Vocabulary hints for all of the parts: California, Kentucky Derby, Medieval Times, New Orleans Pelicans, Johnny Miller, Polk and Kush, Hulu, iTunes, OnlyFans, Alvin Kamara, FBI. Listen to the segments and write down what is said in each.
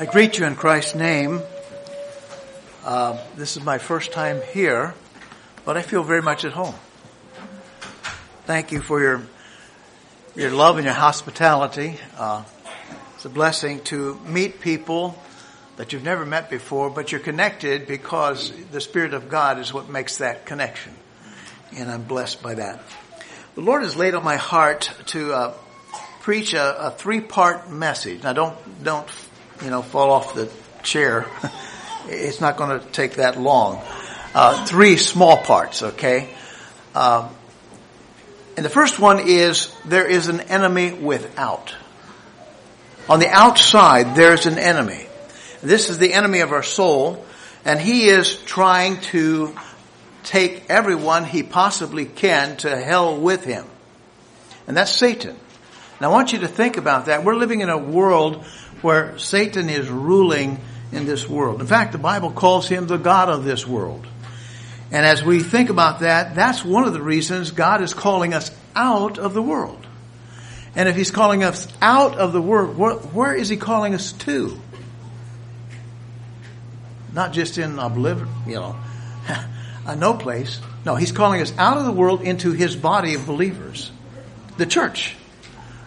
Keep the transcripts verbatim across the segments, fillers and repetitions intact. I greet you in Christ's name. Uh, this is my first time here, but I feel very much at home. Thank you for your your love and your hospitality. Uh, it's a blessing to meet people that you've never met before, but you're connected because the Spirit of God is what makes that connection, and I'm blessed by that. The Lord has laid on my heart to uh, preach a, a three-part message. Now, don't don't. you know, fall off the chair. It's not going to take that long. Uh, three small parts, okay? Um, and the first one is, there is an enemy without. On the outside, there's an enemy. This is the enemy of our soul, and he is trying to take everyone he possibly can to hell with him. And that's Satan. Now, I want you to think about that. We're living in a world where Satan is ruling in this world. In fact, the Bible calls him the god of this world. And as we think about that, that's one of the reasons God is calling us out of the world. And if he's calling us out of the world, where, where is he calling us to? Not just in oblivion, you know, no place. No, he's calling us out of the world into his body of believers, the church.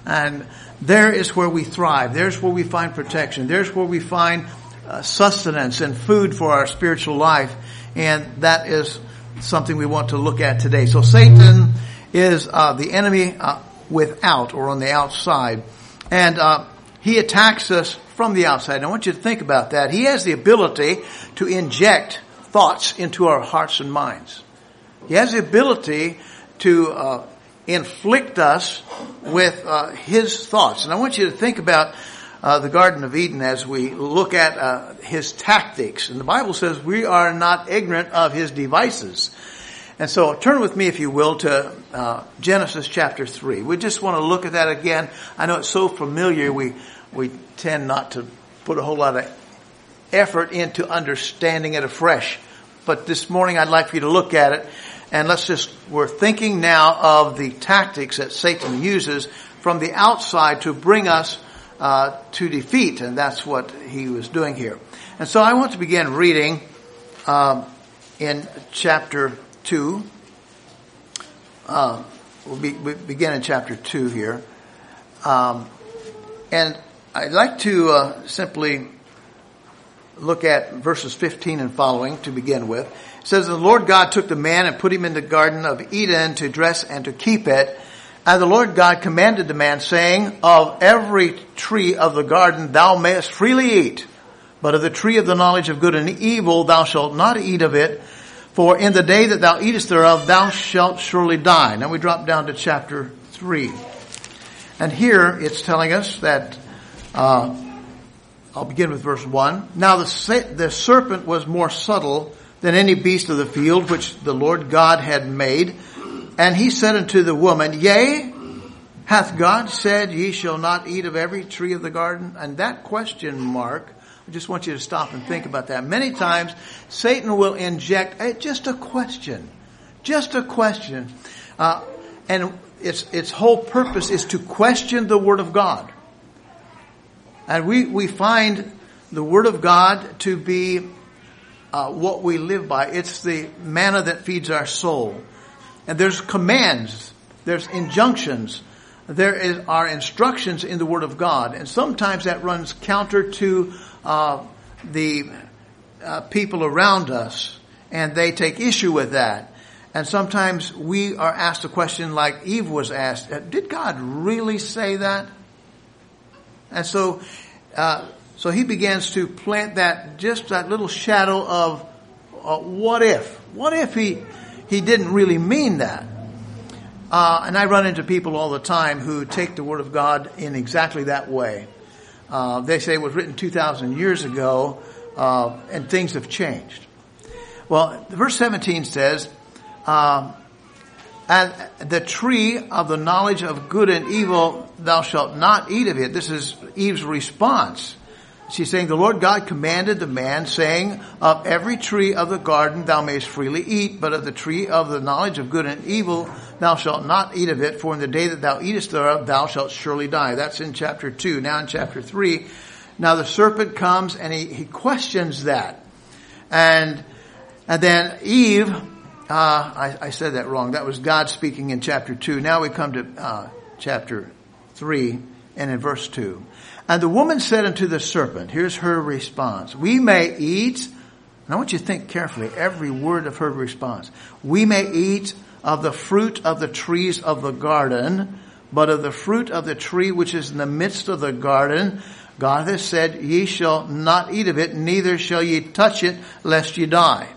And there is where we thrive. There's where we find protection. There's where we find uh, sustenance and food for our spiritual life. And that is something we want to look at today. So Satan is uh, the enemy uh, without, or on the outside. And uh, he attacks us from the outside. And I want you to think about that. He has the ability to inject thoughts into our hearts and minds. He has the ability to Uh, inflict us with uh, his thoughts. And I want you to think about uh, the Garden of Eden as we look at uh, his tactics. And the Bible says we are not ignorant of his devices. And so turn with me, if you will, to uh, Genesis chapter three. We just want to look at that again. I know it's so familiar, we we tend not to put a whole lot of effort into understanding it afresh. But this morning I'd like for you to look at it. And let's just, we're thinking now of the tactics that Satan uses from the outside to bring us uh, to defeat. And that's what he was doing here. And so I want to begin reading um, in chapter two. Uh, we'll, be, we'll begin in chapter two here. Um, and I'd like to uh, simply look at verses fifteen and following to begin with. It says, the Lord God took the man and put him in the Garden of Eden to dress and to keep it. And the Lord God commanded the man, saying, of every tree of the garden thou mayest freely eat, but of the tree of the knowledge of good and evil thou shalt not eat of it, for in the day that thou eatest thereof thou shalt surely die. Now we drop down to chapter three. And here it's telling us that, uh, I'll begin with verse one. Now the, the serpent was more subtle than any beast of the field which the Lord God had made. And he said unto the woman, yea, hath God said, ye shall not eat of every tree of the garden? And that question mark, I just want you to stop and think about that. Many times, Satan will inject uh, just a question. Just a question. Uh, and its its whole purpose is to question the Word of God. And we, we find the Word of God to be Uh, what we live by. It's the manna that feeds our soul. And there's commands. There's injunctions. There is, are instructions in the Word of God. And sometimes that runs counter to uh, the uh, people around us. And they take issue with that. And sometimes we are asked a question like Eve was asked. Did God really say that? And so Uh, So he begins to plant that, just that little shadow of uh, what if? What if he he didn't really mean that? Uh, and I run into people all the time who take the Word of God in exactly that way. Uh, they say it was written two thousand years ago uh, and things have changed. Well, verse seventeen says, um, and the tree of the knowledge of good and evil, thou shalt not eat of it. This is Eve's response. She's saying, the Lord God commanded the man, saying, of every tree of the garden thou mayest freely eat, but of the tree of the knowledge of good and evil thou shalt not eat of it, for in the day that thou eatest thereof thou shalt surely die. That's in chapter two. Now in chapter three, Now the serpent comes and he, he questions that. And and then Eve, uh, I, I said that wrong. That was God speaking in chapter two. Now we come to uh, chapter three and in verse two. And the woman said unto the serpent, here's her response. We may eat, and I want you to think carefully every word of her response. We may eat of the fruit of the trees of the garden, but of the fruit of the tree which is in the midst of the garden, God has said, ye shall not eat of it, neither shall ye touch it, lest ye die.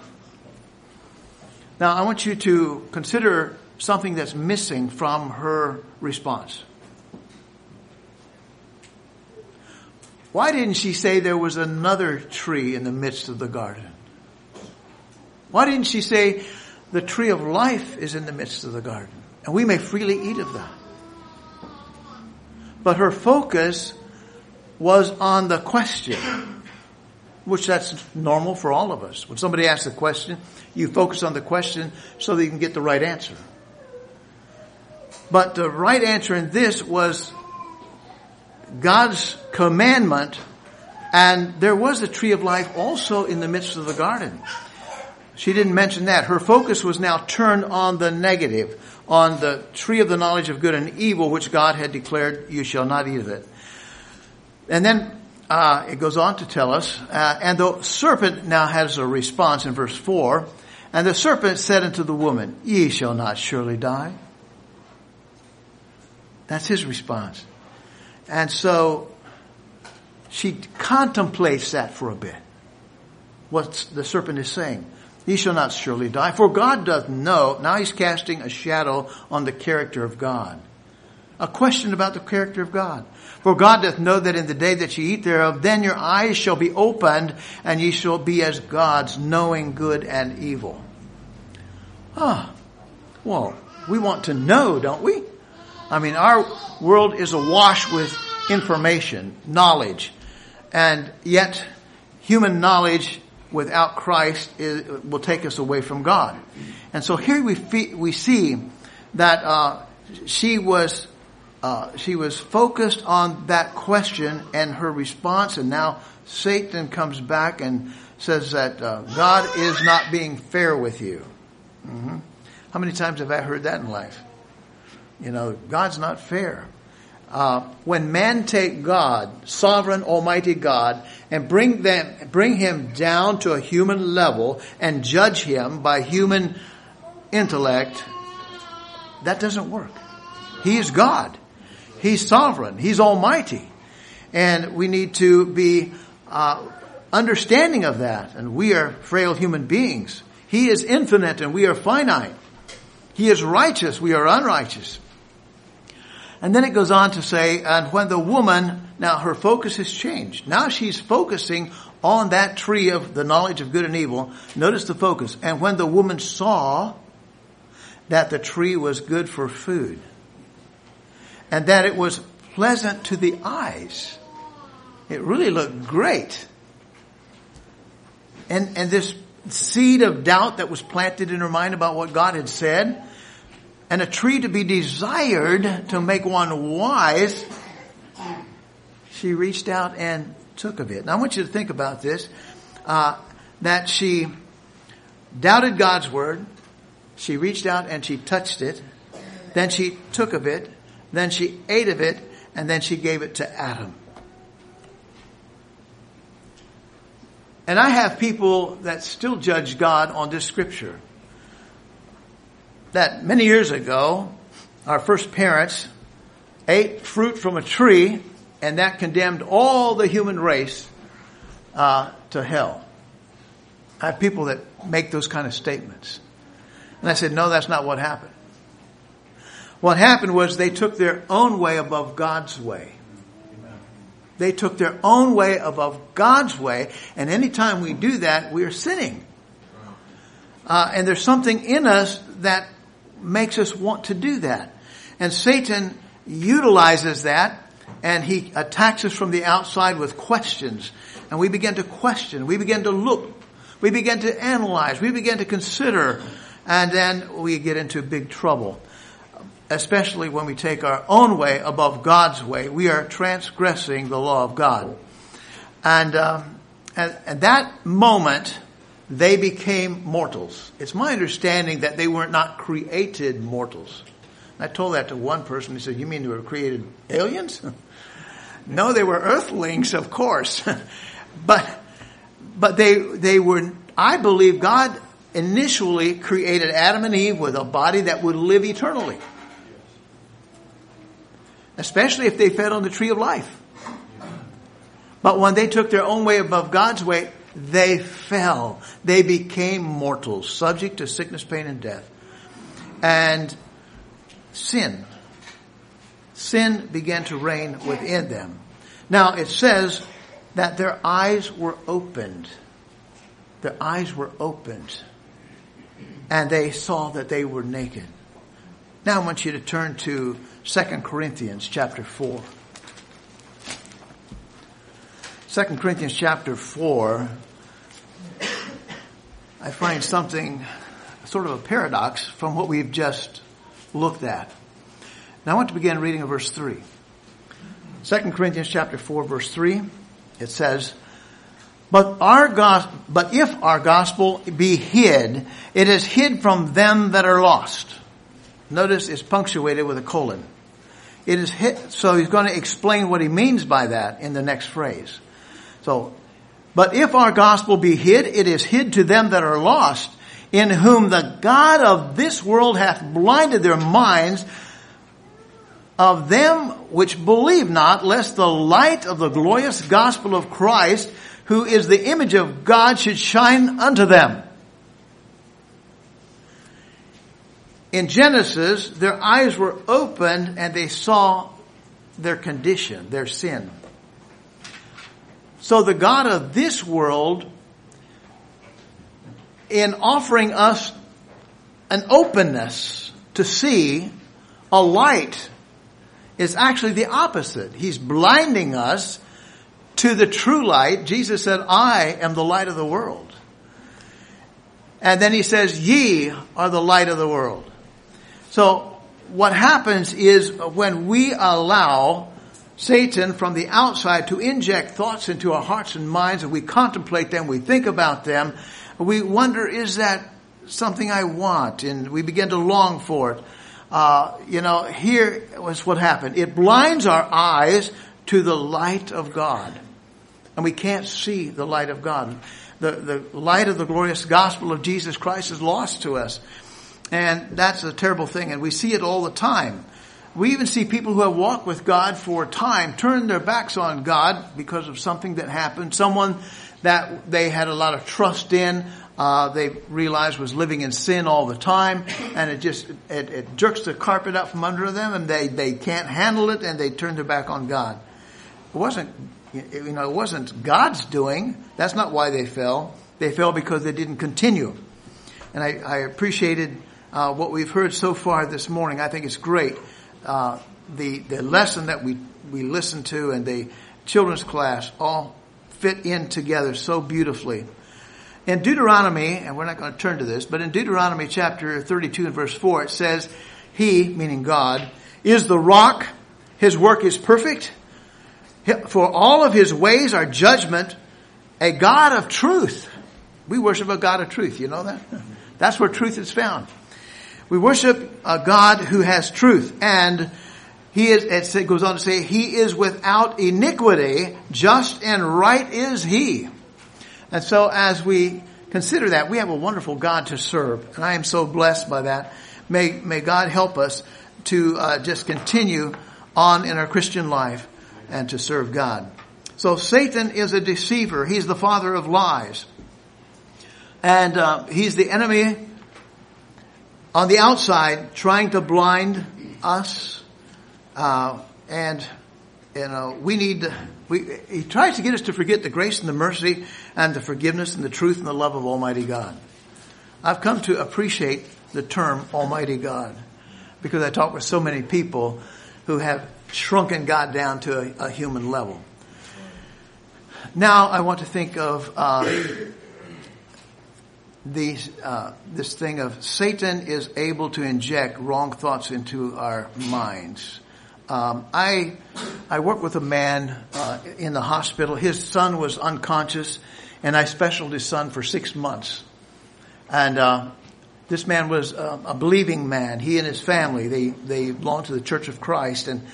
Now I want you to consider something that's missing from her response. Why didn't she say there was another tree in the midst of the garden? Why didn't she say the tree of life is in the midst of the garden, and we may freely eat of that? But her focus was on the question, which that's normal for all of us. When somebody asks a question, you focus on the question so that you can get the right answer. But the right answer in this was God's commandment, and there was a tree of life also in the midst of the garden. She didn't mention that. Her focus was now turned on the negative, on the tree of the knowledge of good and evil, which God had declared, you shall not eat of it. And then uh, it goes on to tell us, uh, and the serpent now has a response in verse four. And the serpent said unto the woman, ye shall not surely die. That's his response. And so she contemplates that for a bit, what the serpent is saying. Ye shall not surely die, for God doth know. Now he's casting a shadow on the character of God. A question about the character of God. For God doth know that in the day that ye eat thereof, then your eyes shall be opened, and ye shall be as gods, knowing good and evil. Ah, well, we want to know, don't we? I mean, our world is awash with information, knowledge, and yet human knowledge without Christ is, will take us away from God. And so here we fe- we see that uh, she was uh, she was focused on that question and her response, and now Satan comes back and says that uh, God is not being fair with you. Mm-hmm. How many times have I heard that in life? You know, God's not fair. Uh, when man take God, sovereign, almighty God, and bring them, bring him down to a human level and judge him by human intellect, that doesn't work. He is God. He's sovereign. He's almighty. And we need to be uh, understanding of that. And we are frail human beings. He is infinite and we are finite. He is righteous. We are unrighteous. And then it goes on to say, and when the woman, now her focus has changed. Now she's focusing on that tree of the knowledge of good and evil. Notice the focus. And when the woman saw that the tree was good for food, and that it was pleasant to the eyes, it really looked great. And and this seed of doubt that was planted in her mind about what God had said, and a tree to be desired to make one wise, she reached out and took of it. Now I want you to think about this, uh, that she doubted God's word. She reached out and she touched it. Then she took of it. Then she ate of it. And then she gave it to Adam. And I have people that still judge God on this scripture. That many years ago, our first parents ate fruit from a tree, and that condemned all the human race uh, to hell. I have people that make those kind of statements. And I said, no, that's not what happened. What happened was they took their own way above God's way. They took their own way above God's way, and any time we do that, we are sinning. Uh, and there's something in us that makes us want to do that. And Satan utilizes that, and he attacks us from the outside with questions. And we begin to question. We begin to look. We begin to analyze. We begin to consider. And then we get into big trouble. Especially when we take our own way above God's way. We are transgressing the law of God. And um, at, at that moment, they became mortals. It's my understanding that they were not created mortals. And I told that to one person. He said, "You mean they were created aliens?" No, they were earthlings, of course. but but they they were, I believe God initially created Adam and Eve with a body that would live eternally. Especially if they fed on the tree of life. But when they took their own way above God's way, they fell. They became mortals, subject to sickness, pain, and death. And sin. Sin began to reign within them. Now, it says that their eyes were opened. Their eyes were opened. And they saw that they were naked. Now I want you to turn to Second Corinthians chapter four. Second Corinthians chapter four. I find something, sort of a paradox from what we've just looked at. Now I want to begin reading in verse three. Second Corinthians chapter four, verse three. It says, But our go- but if our gospel be hid, it is hid from them that are lost. Notice it's punctuated with a colon. It is hid, so he's going to explain what he means by that in the next phrase. So, but if our gospel be hid, it is hid to them that are lost, in whom the God of this world hath blinded their minds, of them which believe not, lest the light of the glorious gospel of Christ, who is the image of God, should shine unto them. In Genesis, their eyes were opened and they saw their condition, their sin. So the God of this world, in offering us an openness to see a light, is actually the opposite. He's blinding us to the true light. Jesus said, I am the light of the world. And then he says, ye are the light of the world. So what happens is when we allow Satan from the outside to inject thoughts into our hearts and minds, and we contemplate them, we think about them, we wonder, is that something I want? And we begin to long for it. Uh, you know, here was what happened. It blinds our eyes to the light of God. And we can't see the light of God. The, the light of the glorious gospel of Jesus Christ is lost to us. And that's a terrible thing. And we see it all the time. We even see people who have walked with God for a time turn their backs on God because of something that happened. Someone that they had a lot of trust in, Uh, they realized was living in sin all the time, and it just, it, it jerks the carpet out from under them, and they, they can't handle it, and they turn their back on God. It wasn't, you know, it wasn't God's doing. That's not why they fell. They fell because they didn't continue. And I, I appreciated, uh, what we've heard so far this morning. I think it's great. Uh, the, the lesson that we, we listened to and the children's class all fit in together so beautifully. In Deuteronomy, and we're not going to turn to this, but in Deuteronomy chapter thirty-two and verse four, it says, He, meaning God, is the rock. His work is perfect. For all of his ways are judgment, a God of truth. We worship a God of truth. You know that? That's where truth is found. We worship a God who has truth. And he is, it goes on to say, He is without iniquity, just and right is he. And so as we consider that, we have a wonderful God to serve. And I am so blessed by that. May may God help us to uh, just continue on in our Christian life and to serve God. So Satan is a deceiver. He's the father of lies. And uh, he's the enemy on the outside trying to blind us. Uh, and, you know, we need... We, he tries to get us to forget the grace and the mercy and the forgiveness and the truth and the love of Almighty God. I've come to appreciate the term Almighty God because I talk with so many people who have shrunken God down to a, a human level. Now I want to think of uh, these, uh, this thing of Satan is able to inject wrong thoughts into our minds. Um, I I worked with a man uh, in the hospital. His son was unconscious, and I specialed his son for six months. And uh, this man was uh, a believing man. He and his family, they they belonged to the Church of Christ, and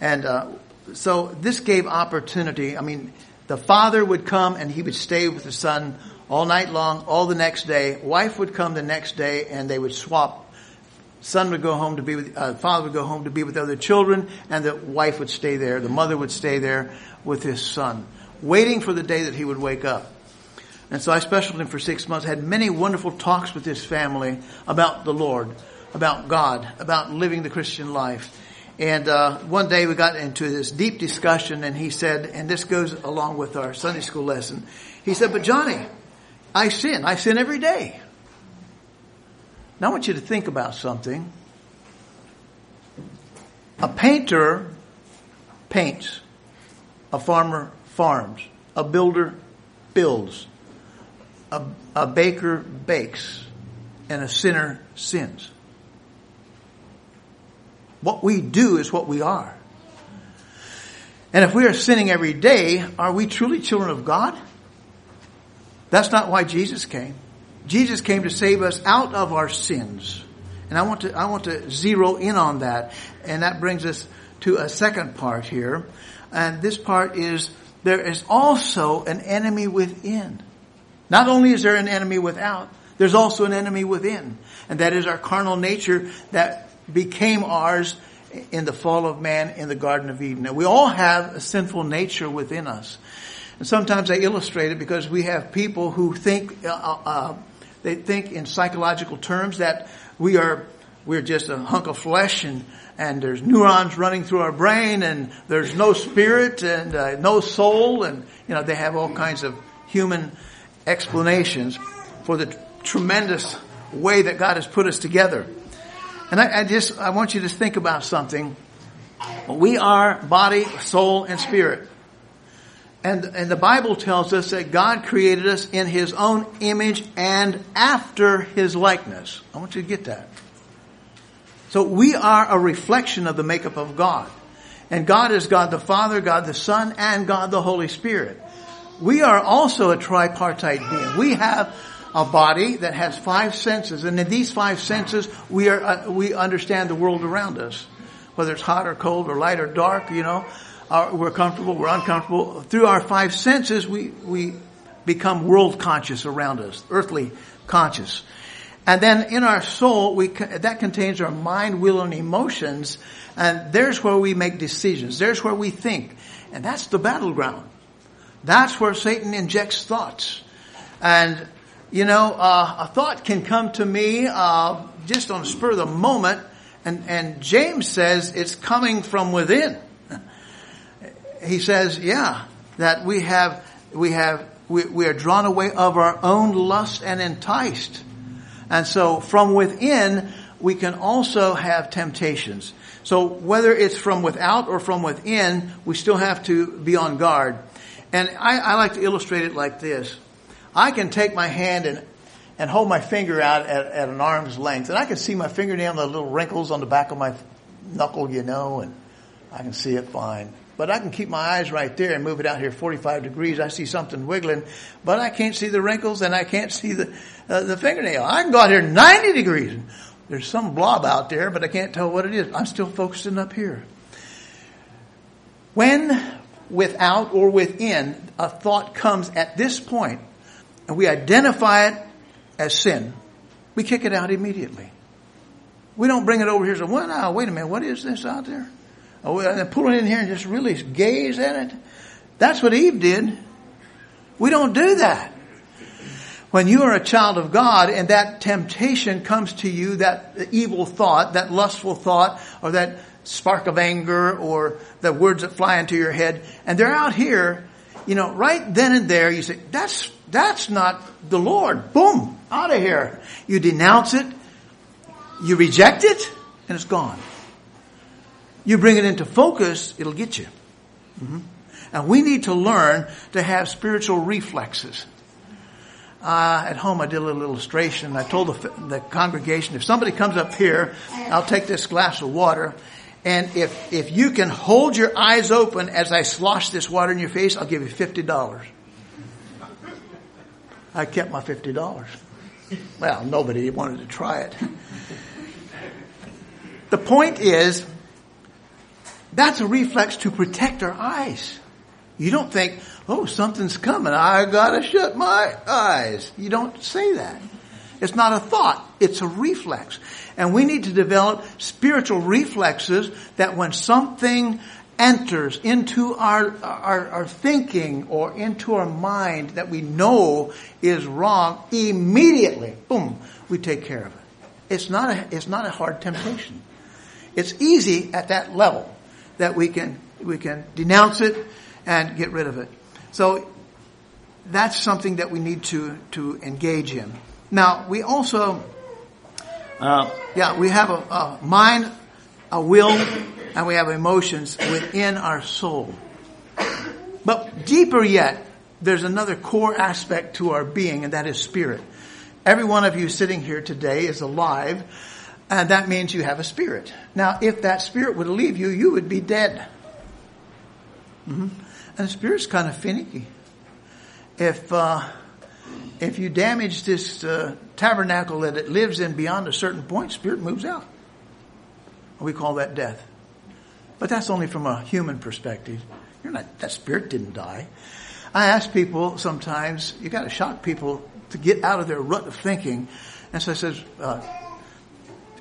and uh, so this gave opportunity. I mean, the father would come and he would stay with the son all night long, all the next day. Wife would come the next day, and they would swap. Son would go home to be with, uh, father would go home to be with other children, and the wife would stay there. The mother would stay there with his son, waiting for the day that he would wake up. And so I specialed him for six months, had many wonderful talks with his family about the Lord, about God, about living the Christian life. And uh, one day we got into this deep discussion, and he said, and this goes along with our Sunday school lesson, he said, "But Johnny, I sin. I sin every day." Now I want you to think about something. A painter paints. A farmer farms. A builder builds. A, a baker bakes. And a sinner sins. What we do is what we are. And if we are sinning every day, are we truly children of God? That's not why Jesus came. Jesus came to save us out of our sins. And I want to I want to zero in on that. And that brings us to a second part here. And this part is, there is also an enemy within. Not only is there an enemy without, there's also an enemy within. And that is our carnal nature that became ours in the fall of man in the Garden of Eden. Now, we all have a sinful nature within us. And sometimes I illustrate it because we have people who think uh, uh, they think in psychological terms that we are we're just a hunk of flesh, and and there's neurons running through our brain, and there's no spirit and uh, no soul, and you know, they have all kinds of human explanations for the t- tremendous way that God has put us together. And I, I just I want you to think about something. We are body, soul, and spirit. And, and the Bible tells us that God created us in His own image and after His likeness. I want you to get that. So we are a reflection of the makeup of God. And God is God the Father, God the Son, and God the Holy Spirit. We are also a tripartite being. We have a body that has five senses. And in these five senses, we are uh, we understand the world around us. Whether it's hot or cold or light or dark, you know. Our, we're comfortable, we're uncomfortable. Through our five senses, we, we become world conscious around us, earthly conscious. And then in our soul, we that contains our mind, will, and emotions. And there's where we make decisions. There's where we think. And that's the battleground. That's where Satan injects thoughts. And, you know, uh, a thought can come to me uh, just on the spur of the moment. And, and James says it's coming from within. He says, yeah, that we have, we have, we, we are drawn away of our own lust and enticed. And so from within, we can also have temptations. So whether it's from without or from within, we still have to be on guard. And I, I like to illustrate it like this. I can take my hand and, and hold my finger out at, at an arm's length. And I can see my fingernail and the little wrinkles on the back of my knuckle, you know, and I can see it fine. But I can keep my eyes right there and move it out here forty-five degrees. I see something wiggling, but I can't see the wrinkles and I can't see the uh, the fingernail. I can go out here ninety degrees. There's some blob out there, but I can't tell what it is. I'm still focusing up here. When without or within a thought comes at this point, and we identify it as sin, we kick it out immediately. We don't bring it over here and say, well, now, wait a minute, what is this out there? And pull it in here and just really gaze at it. That's what Eve did. We don't do that. When you are a child of God and that temptation comes to you, that evil thought, that lustful thought, or that spark of anger, or the words that fly into your head, and they're out here, you know, right then and there, you say, that's, that's not the Lord. Boom, out of here. You denounce it, you reject it, and it's gone. You bring it into focus, it'll get you. Mm-hmm. And we need to learn to have spiritual reflexes. Uh, at home, I did a little illustration. I told the, the congregation, if somebody comes up here, I'll take this glass of water And if if you can hold your eyes open as I slosh this water in your face, I'll give you fifty dollars. I kept my fifty dollars. Well, nobody wanted to try it. The point is, that's a reflex to protect our eyes. You don't think, oh, something's coming, I gotta shut my eyes. You don't say that. It's not a thought, it's a reflex. And we need to develop spiritual reflexes that when something enters into our, our, our thinking or into our mind that we know is wrong, immediately, boom, we take care of it. It's not a, it's not a hard temptation. It's easy at that level that we can, we can denounce it and get rid of it. So that's something that we need to, to engage in. Now, we also, uh, yeah, we have a, a mind, a will, and we have emotions within our soul. But deeper yet, there's another core aspect to our being, and that is spirit. Every one of you sitting here today is alive, and that means you have a spirit. Now, if that spirit would leave you, you would be dead. Mm-hmm. And the spirit's kind of finicky. If, uh, If you damage this uh, tabernacle that it lives in beyond a certain point, spirit moves out. We call that death. But that's only from a human perspective. You're not, that spirit didn't die. I ask people sometimes, you got to shock people to get out of their rut of thinking. And so I says, uh,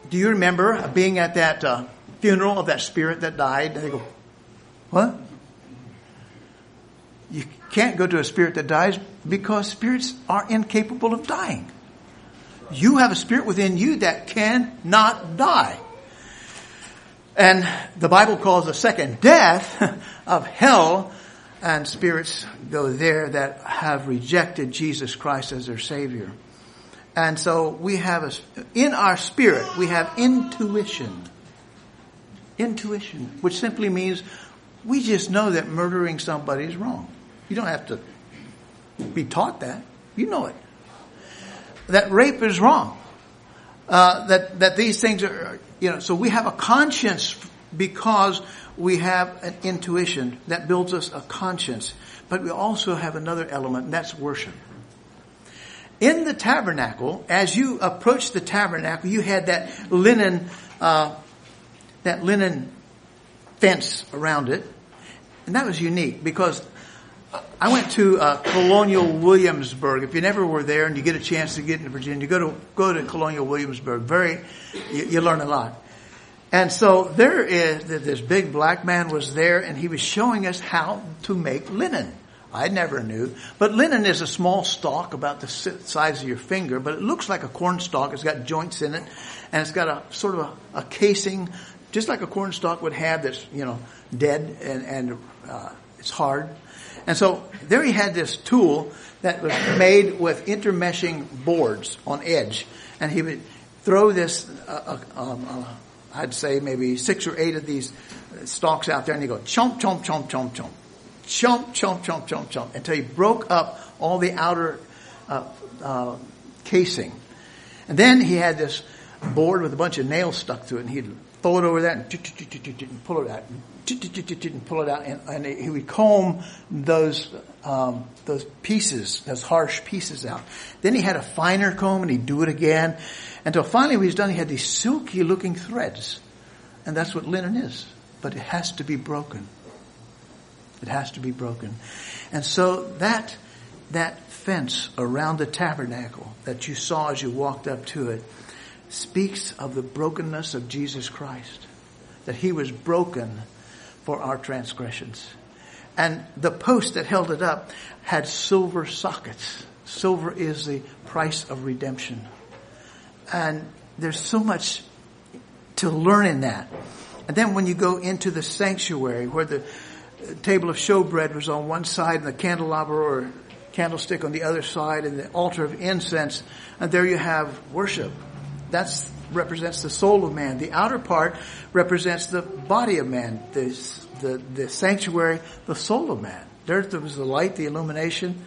do you remember being at that uh, funeral of that spirit that died? And they go, what? You can't go to a spirit that dies because spirits are incapable of dying. You have a spirit within you that cannot die. And the Bible calls the second death of hell, and spirits go there that have rejected Jesus Christ as their Savior. And so we have, a, in our spirit, we have intuition. Intuition, which simply means we just know that murdering somebody is wrong. You don't have to be taught that. You know it. That rape is wrong. Uh, that, that these things are, you know, so we have a conscience because we have an intuition that builds us a conscience. But we also have another element, and that's worship. In the tabernacle, as you approached the tabernacle, you had that linen, uh, that linen fence around it. And that was unique because I went to uh, Colonial Williamsburg. If you never were there and you get a chance to get into Virginia, go to go to Colonial Williamsburg. Very, you, you learn a lot. And so there is this big black man was there, and he was showing us how to make linen. I never knew, but linen is a small stalk about the size of your finger, but it looks like a corn stalk. It's got joints in it, and it's got a sort of a, a casing, just like a corn stalk would have. That's you know dead and and uh, it's hard. And so there he had this tool that was made with intermeshing boards on edge. And he would throw this, uh, uh, um, uh, I'd say maybe six or eight of these stalks out there. And he'd go chomp, chomp, chomp, chomp, chomp, chomp, chomp, chomp, chomp, chomp, until he broke up all the outer uh, uh, casing. And then he had this board with a bunch of nails stuck to it. And he'd throw it over there and pull it out. And pull it out, and, and he would comb those um, those pieces, those harsh pieces out. Then he had a finer comb, and he'd do it again, until finally, when he was done, he had these silky looking threads, and that's what linen is. But it has to be broken. It has to be broken, and so that that fence around the tabernacle that you saw as you walked up to it speaks of the brokenness of Jesus Christ, that he was broken for our transgressions. And the post that held it up had silver sockets. Silver is the price of redemption. And there's so much to learn in that. And then when you go into the sanctuary where the table of showbread was on one side and the candelabra or candlestick on the other side and the altar of incense, and there you have worship. That's represents the soul of man. The outer part represents the body of man. The, the, the sanctuary, the soul of man. There, there was the light, the illumination.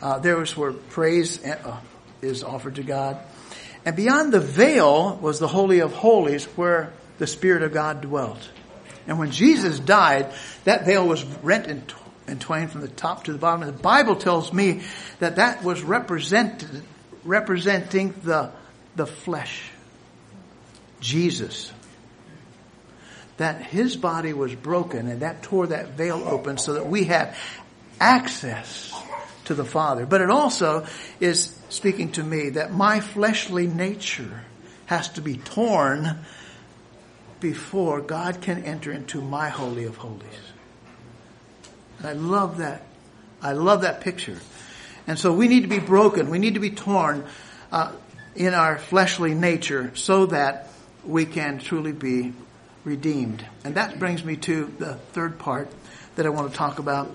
Uh, there was where praise is offered to God. And beyond the veil was the Holy of Holies where the Spirit of God dwelt. And when Jesus died, that veil was rent in, tw- in twain from the top to the bottom. And the Bible tells me that that was represented, representing the, the flesh. Jesus. That his body was broken, and that tore that veil open so that we have access to the Father. But it also is speaking to me that my fleshly nature has to be torn before God can enter into my Holy of Holies. And I love that. I love that picture. And so we need to be broken. We need to be torn uh, in our fleshly nature so that we can truly be redeemed. And that brings me to the third part that I want to talk about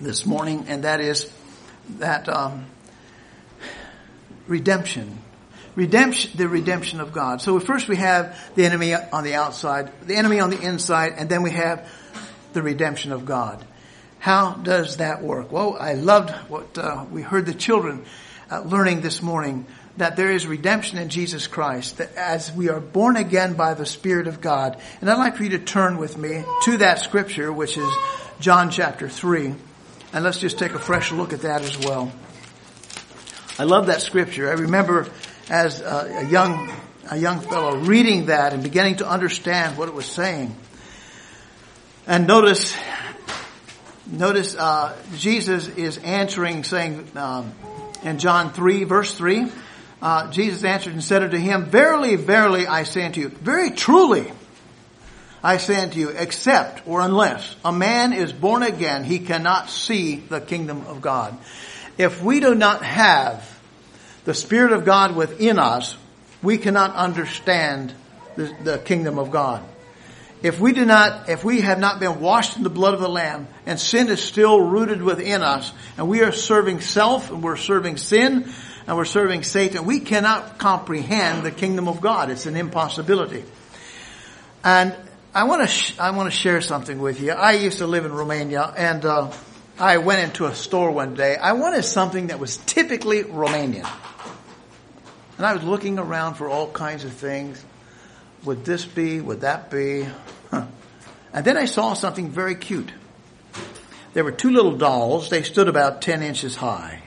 this morning, and that is that um, redemption. Redemption, the redemption of God. So first we have the enemy on the outside, the enemy on the inside, and then we have the redemption of God. How does that work? Well, I loved what uh, we heard the children uh, learning this morning, that there is redemption in Jesus Christ, that as we are born again by the Spirit of God. And I'd like for you to turn with me to that scripture, which is John chapter three. And let's just take a fresh look at that as well. I love that scripture. I remember as a, a young, a young fellow reading that and beginning to understand what it was saying. And notice, notice, uh, Jesus is answering, saying, um, in John three, verse three, uh, Jesus answered and said unto him, verily, verily, I say unto you, very truly, I say unto you, except or unless a man is born again, he cannot see the kingdom of God. If we do not have the Spirit of God within us, we cannot understand the, the kingdom of God. If we do not, if we have not been washed in the blood of the Lamb, and sin is still rooted within us, and we are serving self, and we're serving sin, and we're serving Satan, we cannot comprehend the kingdom of God. It's an impossibility. And I want to, sh- I want to share something with you. I used to live in Romania, and uh, I went into a store one day. I wanted something that was typically Romanian. And I was looking around for all kinds of things. Would this be? Would that be? Huh. And then I saw something very cute. There were two little dolls. They stood about ten inches high,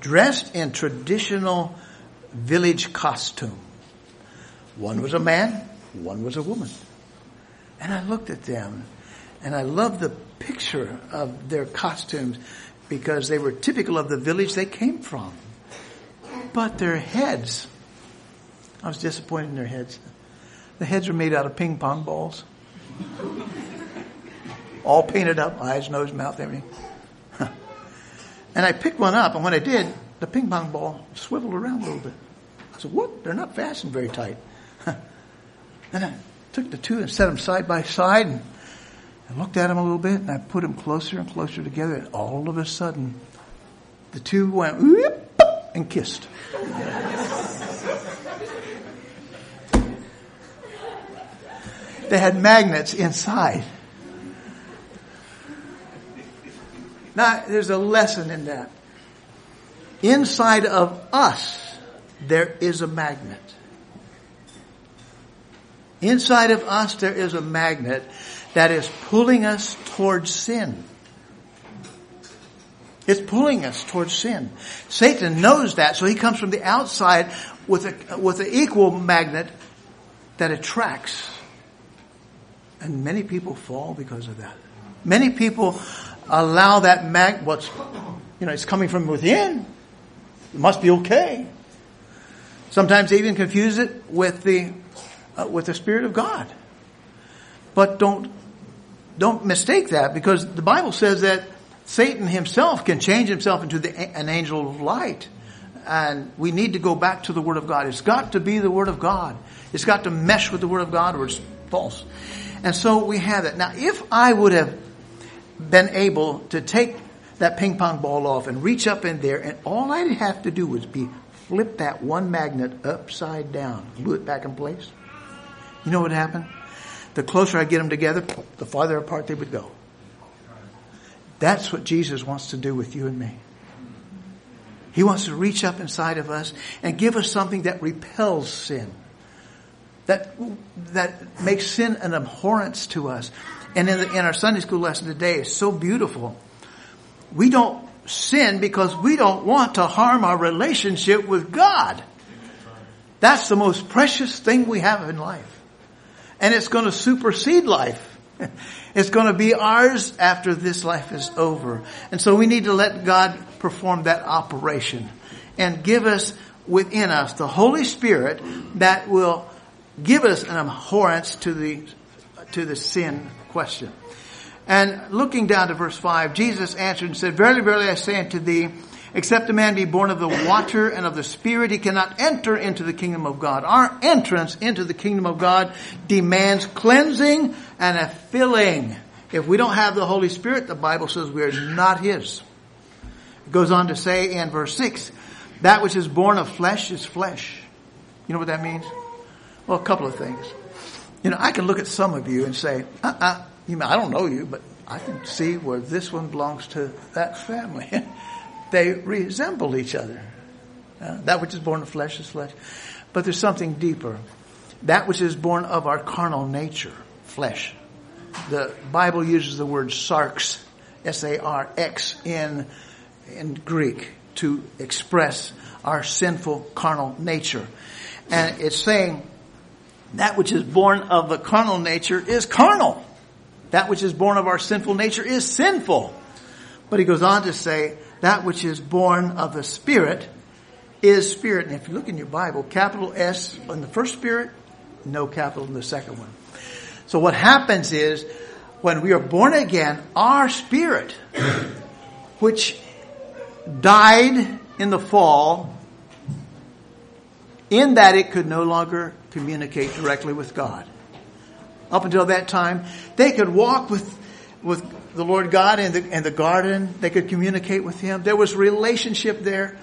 dressed in traditional village costume. One was a man, one was a woman. And I looked at them, and I loved the picture of their costumes because they were typical of the village they came from. But their heads, I was disappointed in their heads. The heads are made out of ping pong balls. All painted up, eyes, nose, mouth, everything. And I picked one up, and when I did, the ping pong ball swiveled around a little bit. I said, what? They're not fastened very tight. And I took the two and set them side by side, and I looked at them a little bit, and I put them closer and closer together, and all of a sudden, the two went, whoop, and kissed. They had magnets inside. Now, there's a lesson in that. Inside of us, there is a magnet. Inside of us, there is a magnet that is pulling us towards sin. It's pulling us towards sin. Satan knows that, so he comes from the outside with a with an equal magnet that attracts. And many people fall because of that. Many people allow that mag, what's, you know, it's coming from within. It must be okay. Sometimes they even confuse it with the, uh, with the Spirit of God. But don't, don't mistake that, because the Bible says that Satan himself can change himself into the, an angel of light. And we need to go back to the Word of God. It's got to be the Word of God. It's got to mesh with the Word of God, or it's false. And so we have it. Now, if I would have been able to take that ping pong ball off and reach up in there, and all I'd have to do was be flip that one magnet upside down, glue it back in place, you know what happened? The closer I get them together, the farther apart they would go. That's what Jesus wants to do with you and me. He wants to reach up inside of us and give us something that repels sin. that that makes sin an abhorrence to us. And in, the, in our Sunday school lesson today, it's so beautiful. We don't sin because we don't want to harm our relationship with God. That's the most precious thing we have in life. And it's going to supersede life. It's going to be ours after this life is over. And so we need to let God perform that operation and give us within us the Holy Spirit that will give us an abhorrence to the to the sin question. And looking down to verse five, Jesus answered and said, "Verily, verily, I say unto thee, except a man be born of the water and of the Spirit, he cannot enter into the kingdom of God." Our entrance into the kingdom of God demands cleansing and a filling. If we don't have the Holy Spirit, the Bible says we are not His. It goes on to say in verse six, "That which is born of flesh is flesh." You know what that means? Well, a couple of things. You know, I can look at some of you and say, uh-uh, you know, I don't know you, but I can see where this one belongs to that family. They resemble each other. Uh, that which is born of flesh is flesh. But there's something deeper. That which is born of our carnal nature, flesh. The Bible uses the word sarx, S A R X in, in Greek, to express our sinful carnal nature. And it's saying that which is born of the carnal nature is carnal. That which is born of our sinful nature is sinful. But he goes on to say, that which is born of the Spirit is Spirit. And if you look in your Bible, capital S on the first Spirit, no capital in the second one. So what happens is, when we are born again, our spirit, which died in the fall, in that it could no longer communicate directly with God. Up until that time, they could walk with with the Lord God in the, in the garden. They could communicate with Him. There was relationship there.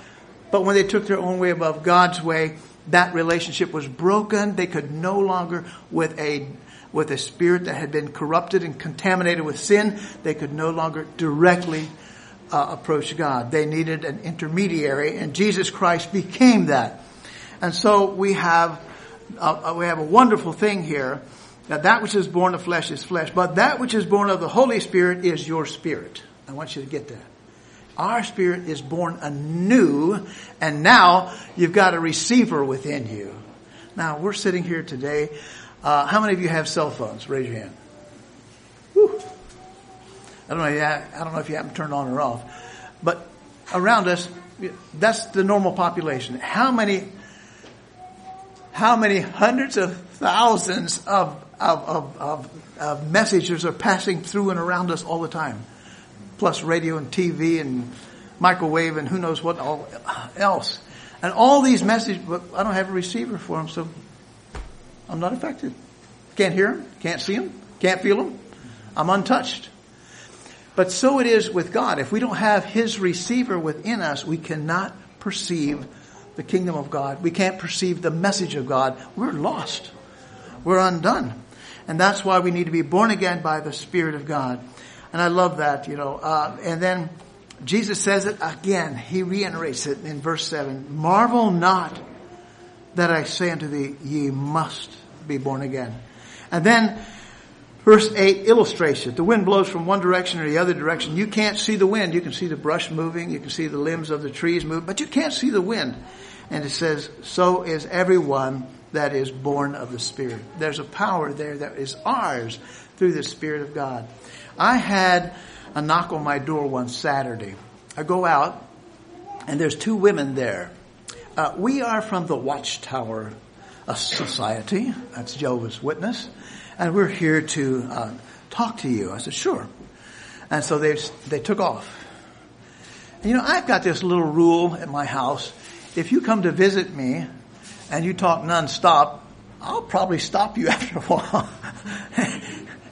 But when they took their own way above God's way, that relationship was broken. They could no longer, with a, with a spirit that had been corrupted and contaminated with sin, they could no longer directly uh, approach God. They needed an intermediary, and Jesus Christ became that. And so we have, uh, we have a wonderful thing here. Now, that which is born of flesh is flesh, but that which is born of the Holy Spirit is your spirit. I want you to get that. Our spirit is born anew, and now you've got a receiver within you. Now, we're sitting here today. Uh, how many of you have cell phones? Raise your hand. Whew. I don't know if you have, I don't know if you have them turned on or off, but around us, that's the normal population. How many, how many hundreds of thousands of Of, of, of, of messages are passing through and around us all the time, plus radio and T V and microwave and who knows what all else. And all these messages, but I don't have a receiver for them, so I'm not affected. Can't hear them, can't see them, can't feel them. I'm untouched. But so it is with God. If we don't have His receiver within us, we cannot perceive the kingdom of God. We can't perceive the message of God. We're lost. We're undone. And that's why we need to be born again by the Spirit of God. And I love that, you know. Uh, and then Jesus says it again. He reiterates it in verse seven. "Marvel not that I say unto thee, ye must be born again." And then verse eight illustrates it. The wind blows from one direction or the other direction. You can't see the wind. You can see the brush moving. You can see the limbs of the trees move. But you can't see the wind. And it says, "So is everyone that is born of the Spirit." There's a power there that is ours through the Spirit of God. I had a knock on my door one Saturday. I go out, and there's two women there. Uh, we are from the Watchtower Society. That's Jehovah's Witness. And we're here to uh, talk to you. I said, sure. And so they they took off. And, you know, I've got this little rule at my house. If you come to visit me, and you talk nonstop, I'll probably stop you after a while.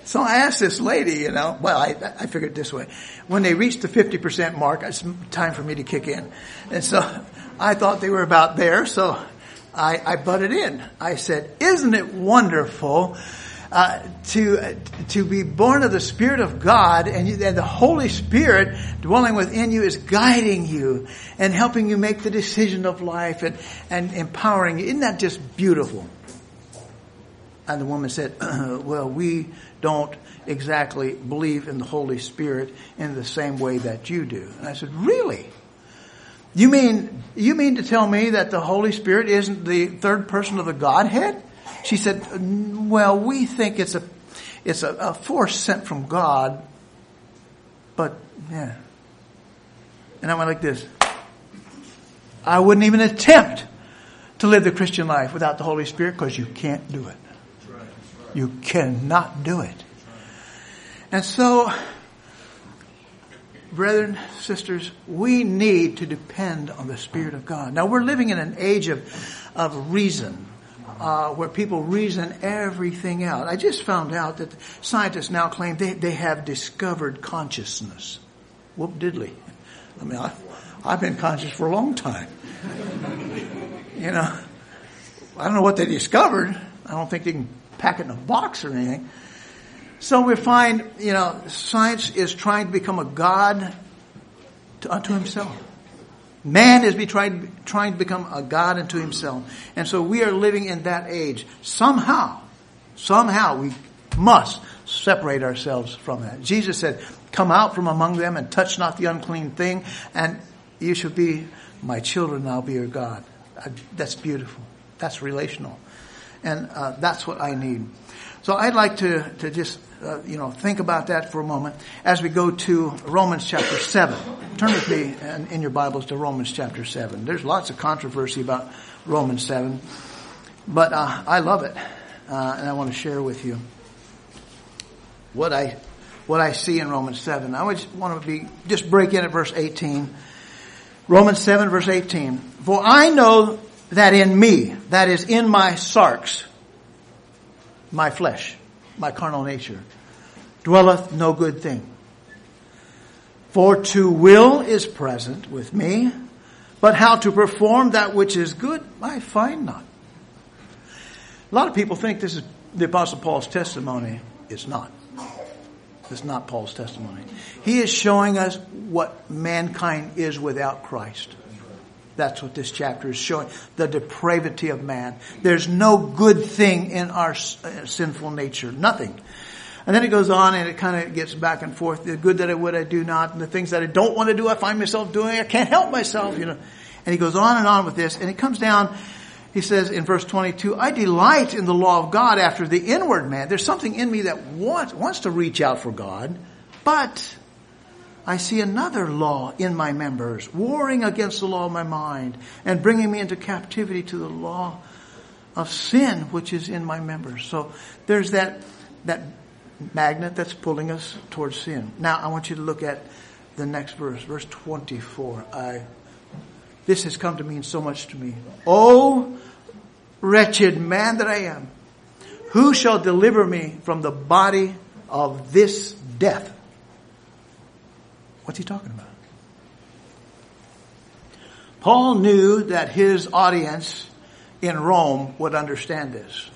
So I asked this lady, you know, well, I, I figured it this way. When they reached the fifty percent mark, it's time for me to kick in. And so I thought they were about there, so I, I butted in. I said, "Isn't it wonderful uh, to uh, to be born of the Spirit of God, and, you, and the Holy Spirit dwelling within you is guiding you and helping you make the decision of life and, and empowering you. Isn't that just beautiful?" And the woman said, well, we don't exactly believe in the Holy Spirit in the same way that you do. And I said, really? You mean, you mean to tell me that the Holy Spirit isn't the third person of the Godhead? She said, well, we think it's a, it's a, a force sent from God, but yeah. And I went like this. I wouldn't even attempt to live the Christian life without the Holy Spirit, because you can't do it. You cannot do it. And so, brethren, sisters, we need to depend on the Spirit of God. Now, we're living in an age of of reason, uh, where people reason everything out. I just found out that scientists now claim they, they have discovered consciousness. Whoop diddly. I mean, I, I've been conscious for a long time. You know, I don't know what they discovered. I don't think they can pack it in a box or anything. So we find, you know, science is trying to become a god to, unto himself. Man is be trying, trying to become a god unto himself. And so we are living in that age. Somehow, somehow we must separate ourselves from that. Jesus said, come out from among them and touch not the unclean thing, and you shall be my children, and I'll be your God. That's beautiful. That's relational. And uh, that's what I need. So I'd like to, to just, uh, you know, think about that for a moment as we go to Romans chapter seven. Turn with me in, in your Bibles to Romans chapter seven. There's lots of controversy about Romans seven, but uh, I love it, uh, and I want to share with you what I what I see in Romans seven. I just want to be just break in at verse eighteen. Romans seven, verse eighteen. For I know that in me, that is in my sarks, my flesh, my carnal nature, dwelleth no good thing. For to will is present with me, but how to perform that which is good, I find not. A lot of people think this is the Apostle Paul's testimony. It's not. It's not Paul's testimony. He is showing us what mankind is without Christ. That's what this chapter is showing. The depravity of man. There's no good thing in our sinful nature. Nothing. And then it goes on and it kind of gets back and forth. The good that I would, I do not. And the things that I don't want to do, I find myself doing. I can't help myself, you know. And he goes on and on with this. And it comes down, he says in verse twenty-two, I delight in the law of God after the inward man. There's something in me that wants, wants to reach out for God. But I see another law in my members, warring against the law of my mind and bringing me into captivity to the law of sin, which is in my members. So there's that, that magnet that's pulling us towards sin. Now I want you to look at the next verse, verse twenty-four. I, this has come to mean so much to me. Oh, wretched man that I am, who shall deliver me from the body of this death? What's he talking about? Paul knew that his audience in Rome would understand this.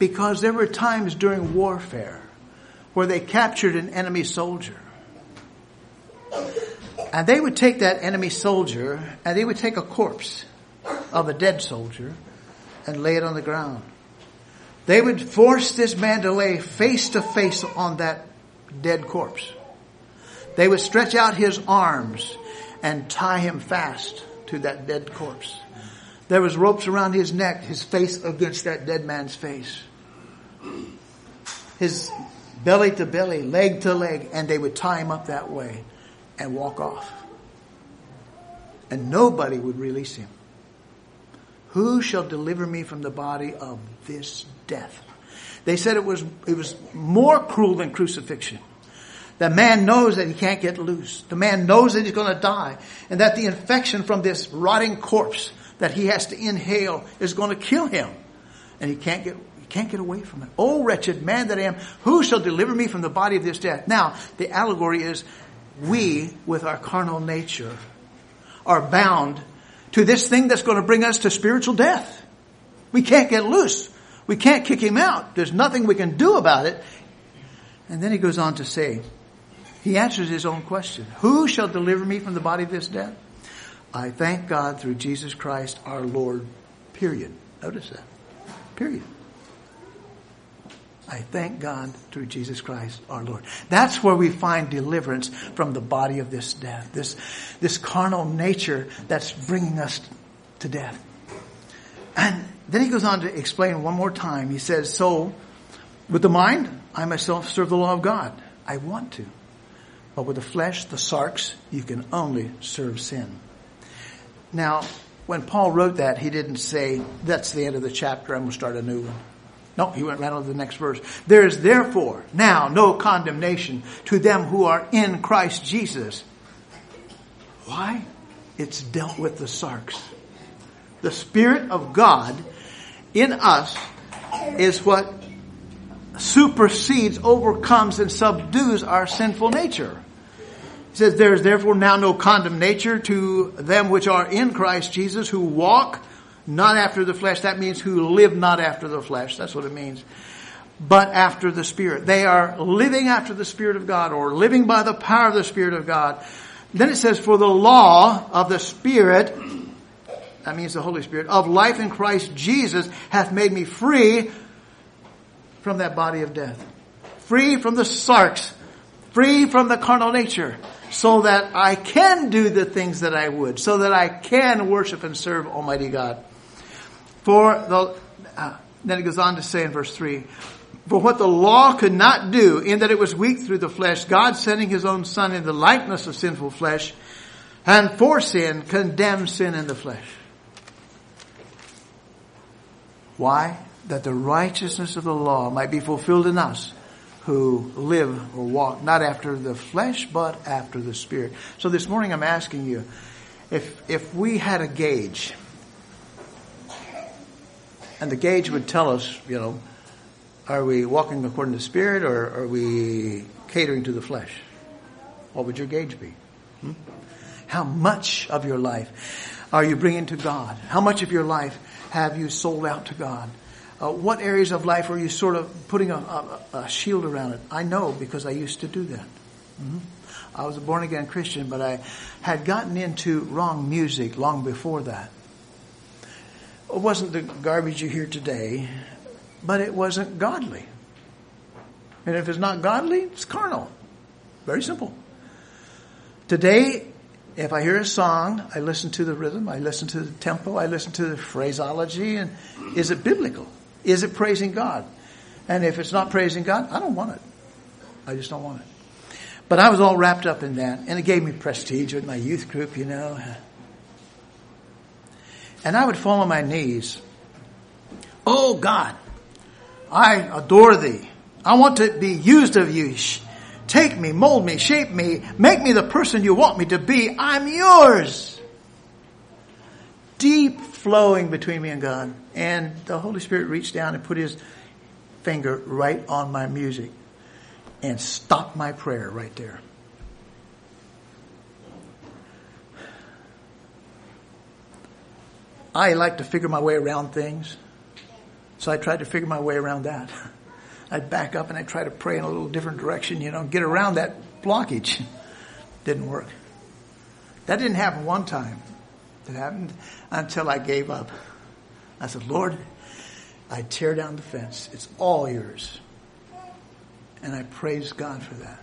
Because there were times during warfare where they captured an enemy soldier. And they would take that enemy soldier and they would take a corpse of a dead soldier and lay it on the ground. They would force this man to lay face to face on that dead corpse. They would stretch out his arms and tie him fast to that dead corpse. There was ropes around his neck, his face against that dead man's face. His belly to belly, leg to leg, and they would tie him up that way and walk off. And nobody would release him. Who shall deliver me from the body of this death? They said it was, it was more cruel than crucifixion. The man knows that he can't get loose. The man knows that he's going to die. And that the infection from this rotting corpse that he has to inhale is going to kill him. And he can't get he can't get away from it. Oh, wretched man that I am, who shall deliver me from the body of this death? Now, the allegory is we, with our carnal nature, are bound to this thing that's going to bring us to spiritual death. We can't get loose. We can't kick him out. There's nothing we can do about it. And then he goes on to say, he answers his own question. Who shall deliver me from the body of this death? I thank God through Jesus Christ our Lord. Period. Notice that. Period. I thank God through Jesus Christ our Lord. That's where we find deliverance from the body of this death, this, this carnal nature that's bringing us to death. And then he goes on to explain one more time. He says, so with the mind, I myself serve the law of God. I want to. But with the flesh, the sarx, you can only serve sin. Now, when Paul wrote that, he didn't say, that's the end of the chapter, I'm going to start a new one. No, he went right on to the next verse. There is therefore now no condemnation to them who are in Christ Jesus. Why? It's dealt with the sarx. The Spirit of God in us is what supersedes, overcomes, and subdues our sinful nature. He says, there is therefore now no condemnation to them which are in Christ Jesus, who walk not after the flesh. That means who live not after the flesh. That's what it means. But after the Spirit. They are living after the Spirit of God, or living by the power of the Spirit of God. Then it says, for the law of the Spirit, that means the Holy Spirit, of life in Christ Jesus hath made me free from that body of death. Free from the sarx. Free from the carnal nature. So that I can do the things that I would. So that I can worship and serve Almighty God. For the, uh, then it goes on to say in verse three, for what the law could not do, in that it was weak through the flesh, God sending his own Son in the likeness of sinful flesh, and for sin, condemned sin in the flesh. Why? That the righteousness of the law might be fulfilled in us, who live or walk not after the flesh, but after the Spirit. So this morning I'm asking you, if if we had a gauge, and the gauge would tell us, you know, are we walking according to the Spirit, or are we catering to the flesh? What would your gauge be? Hmm? How much of your life are you bringing to God? How much of your life have you sold out to God? Uh, what areas of life are you sort of putting a, a, a shield around it? I know, because I used to do that. Mm-hmm. I was a born-again Christian, but I had gotten into wrong music long before that. It wasn't the garbage you hear today, but it wasn't godly. And if it's not godly, it's carnal. Very simple. Today, if I hear a song, I listen to the rhythm, I listen to the tempo, I listen to the phraseology, and is it biblical? Is it praising God? And if it's not praising God, I don't want it. I just don't want it. But I was all wrapped up in that, and it gave me prestige with my youth group, you know. And I would fall on my knees. Oh, God, I adore thee. I want to be used of you. Take me, mold me, shape me, make me the person you want me to be. I'm yours. Deep flowing between me and God. And the Holy Spirit reached down and put his finger right on my music and stopped my prayer right there. I like to figure my way around things. So I tried to figure my way around that. I'd back up and I'd try to pray in a little different direction, you know, and get around that blockage. Didn't work. That didn't happen one time. It happened until I gave up. I said, Lord, I tear down the fence. It's all yours. And I praise God for that.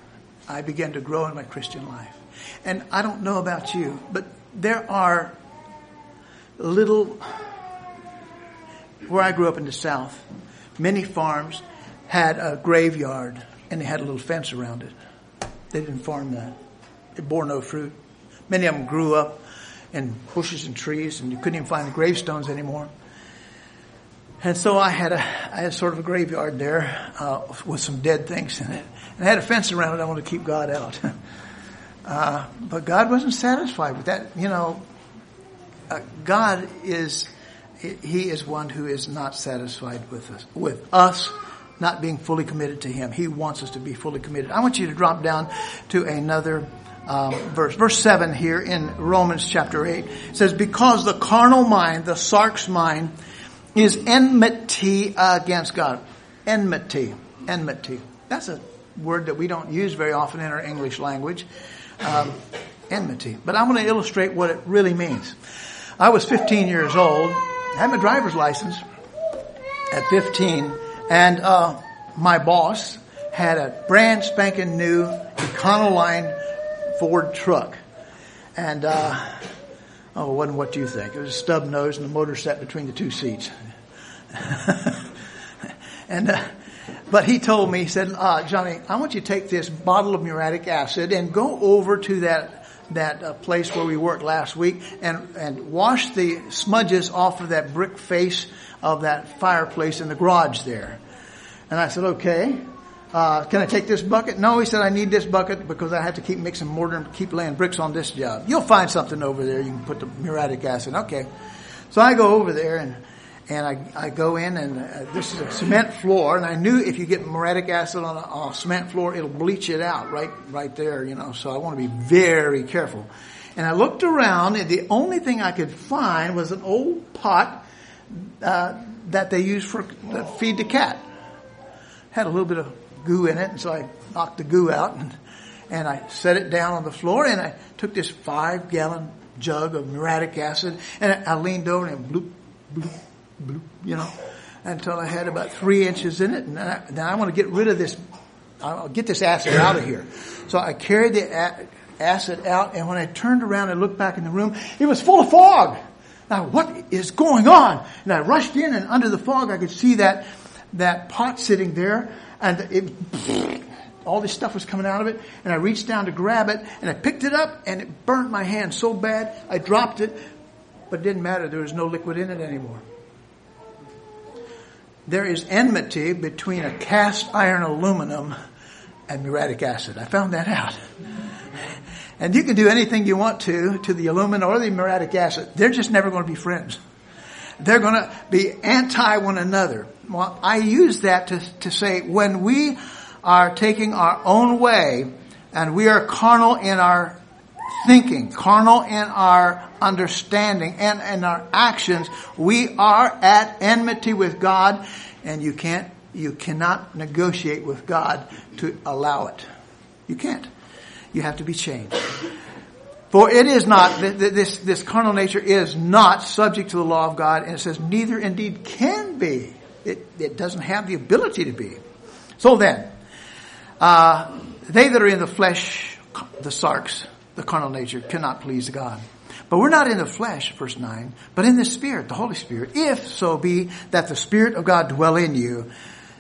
I began to grow in my Christian life. And I don't know about you, but there are little, where I grew up in the South, many farms had a graveyard and they had a little fence around it. They didn't farm that. It bore no fruit. Many of them grew up in bushes and trees, and you couldn't even find the gravestones anymore. And so I had a, I had sort of a graveyard there uh, with some dead things in it, and I had a fence around it. I wanted to keep God out, uh, but God wasn't satisfied with that. You know, uh, God is, He is one who is not satisfied with us, with us not being fully committed to Him. He wants us to be fully committed. I want you to drop down to another. Um, verse verse seven here in Romans chapter eight says, because the carnal mind, the sarx mind, is enmity against God. Enmity. Enmity. That's a word that we don't use very often in our English language. Um, enmity. But I'm going to illustrate what it really means. I was fifteen years old. I had my driver's license at fifteen. And uh, my boss had a brand spanking new Econoline Ford truck. And, uh, oh, it wasn't what you think. It was a stub nose and the motor sat between the two seats. and, uh, but he told me, he said, uh, Johnny, I want you to take this bottle of muriatic acid and go over to that, that uh, place where we worked last week and, and wash the smudges off of that brick face of that fireplace in the garage there. And I said, okay, uh, can I take this bucket? No, he said, I need this bucket because I have to keep mixing mortar and keep laying bricks on this job. You'll find something over there. You can put the muriatic acid. Okay. So I go over there and, and I, I go in and uh, this is a cement floor. And I knew if you get muriatic acid on a, on a cement floor, it'll bleach it out right, right there, you know. So I want to be very careful. And I looked around and the only thing I could find was an old pot, uh, that they use for, uh, feed the cat. Had a little bit of goo in it, and so I knocked the goo out, and, and I set it down on the floor, and I took this five-gallon jug of muriatic acid, and I, I leaned over and bloop, bloop, bloop, you know, until I had about three inches in it, and then I, then I want to get rid of this, I'll get this acid out of here. So I carried the a- acid out, and when I turned around and looked back in the room, it was full of fog. Now, what is going on? And I rushed in, and under the fog, I could see that that pot sitting there, and it, all this stuff was coming out of it, and I reached down to grab it, and I picked it up, and it burned my hand so bad, I dropped it, but it didn't matter. There was no liquid in it anymore. There is enmity between a cast iron aluminum and muriatic acid. I found that out. And you can do anything you want to, to the aluminum or the muriatic acid. They're just never going to be friends. They're going to be anti one another. Well, I use that to, to say when we are taking our own way and we are carnal in our thinking, carnal in our understanding and in our actions, we are at enmity with God, and you can't, you cannot negotiate with God to allow it. You can't. You have to be changed. For it is not, this, this carnal nature is not subject to the law of God, and it says neither indeed can be. It, it doesn't have the ability to be. So then, uh, they that are in the flesh, the sarx, the carnal nature, cannot please God. But we're not in the flesh, verse nine, but in the Spirit, the Holy Spirit, if so be that the Spirit of God dwell in you.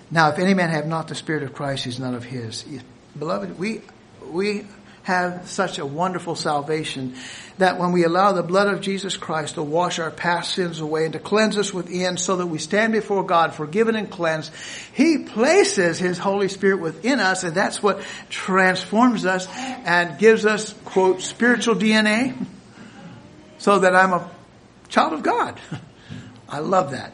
Now, if any man have not the Spirit of Christ, he's none of his. Beloved, we, we, have such a wonderful salvation that when we allow the blood of Jesus Christ to wash our past sins away and to cleanse us within so that we stand before God forgiven and cleansed, He places His Holy Spirit within us, and that's what transforms us and gives us, quote, spiritual D N A, so that I'm a child of God. I love that.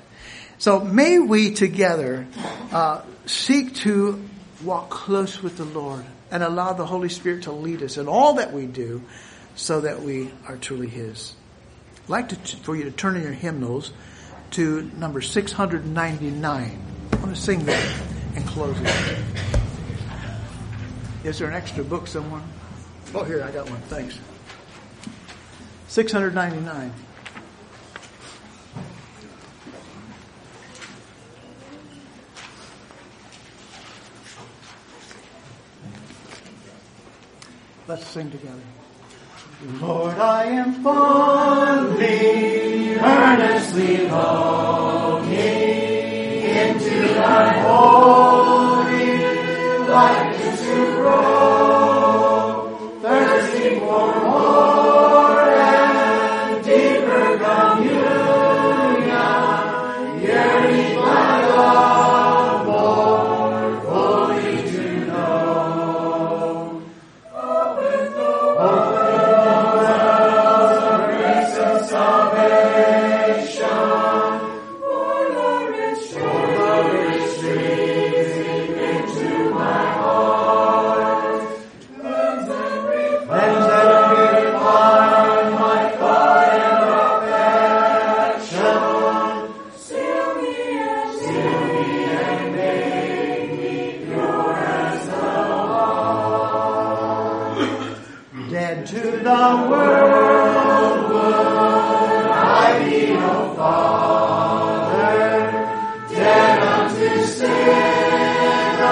So may we together uh, seek to walk close with the Lord and allow the Holy Spirit to lead us in all that we do so that we are truly His. I'd like to, for you to turn in your hymnals to number six hundred ninety-nine. I'm going to sing that and close it. Is there an extra book somewhere? Oh, here, I got one. Thanks. six hundred ninety-nine. Let's sing together. Lord, I am fondly, earnestly longing into Thy holy likeness to grow, thirsting for more and deeper communion, yearning my love more fully to know. Father, dead unto sin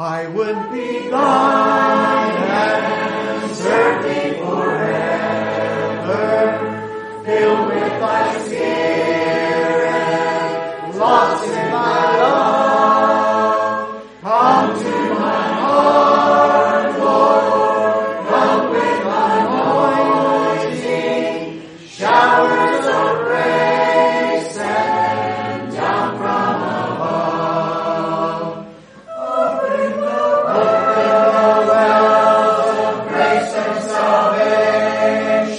I would be thine and serve thee forever, filled with thy spirit, lost in thy love. Come to my heart, Lord, come with thy anointing, showers of grace send down from above. Open the wells of grace and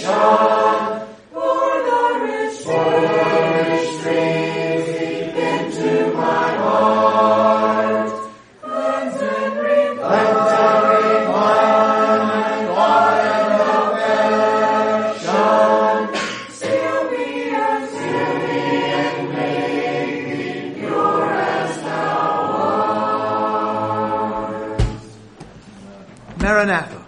salvation, for the rich, for the rich streams deep into my heart. Cleanse and refine, water and affection, seal me and seal me and make me pure as thou art. Maranatha.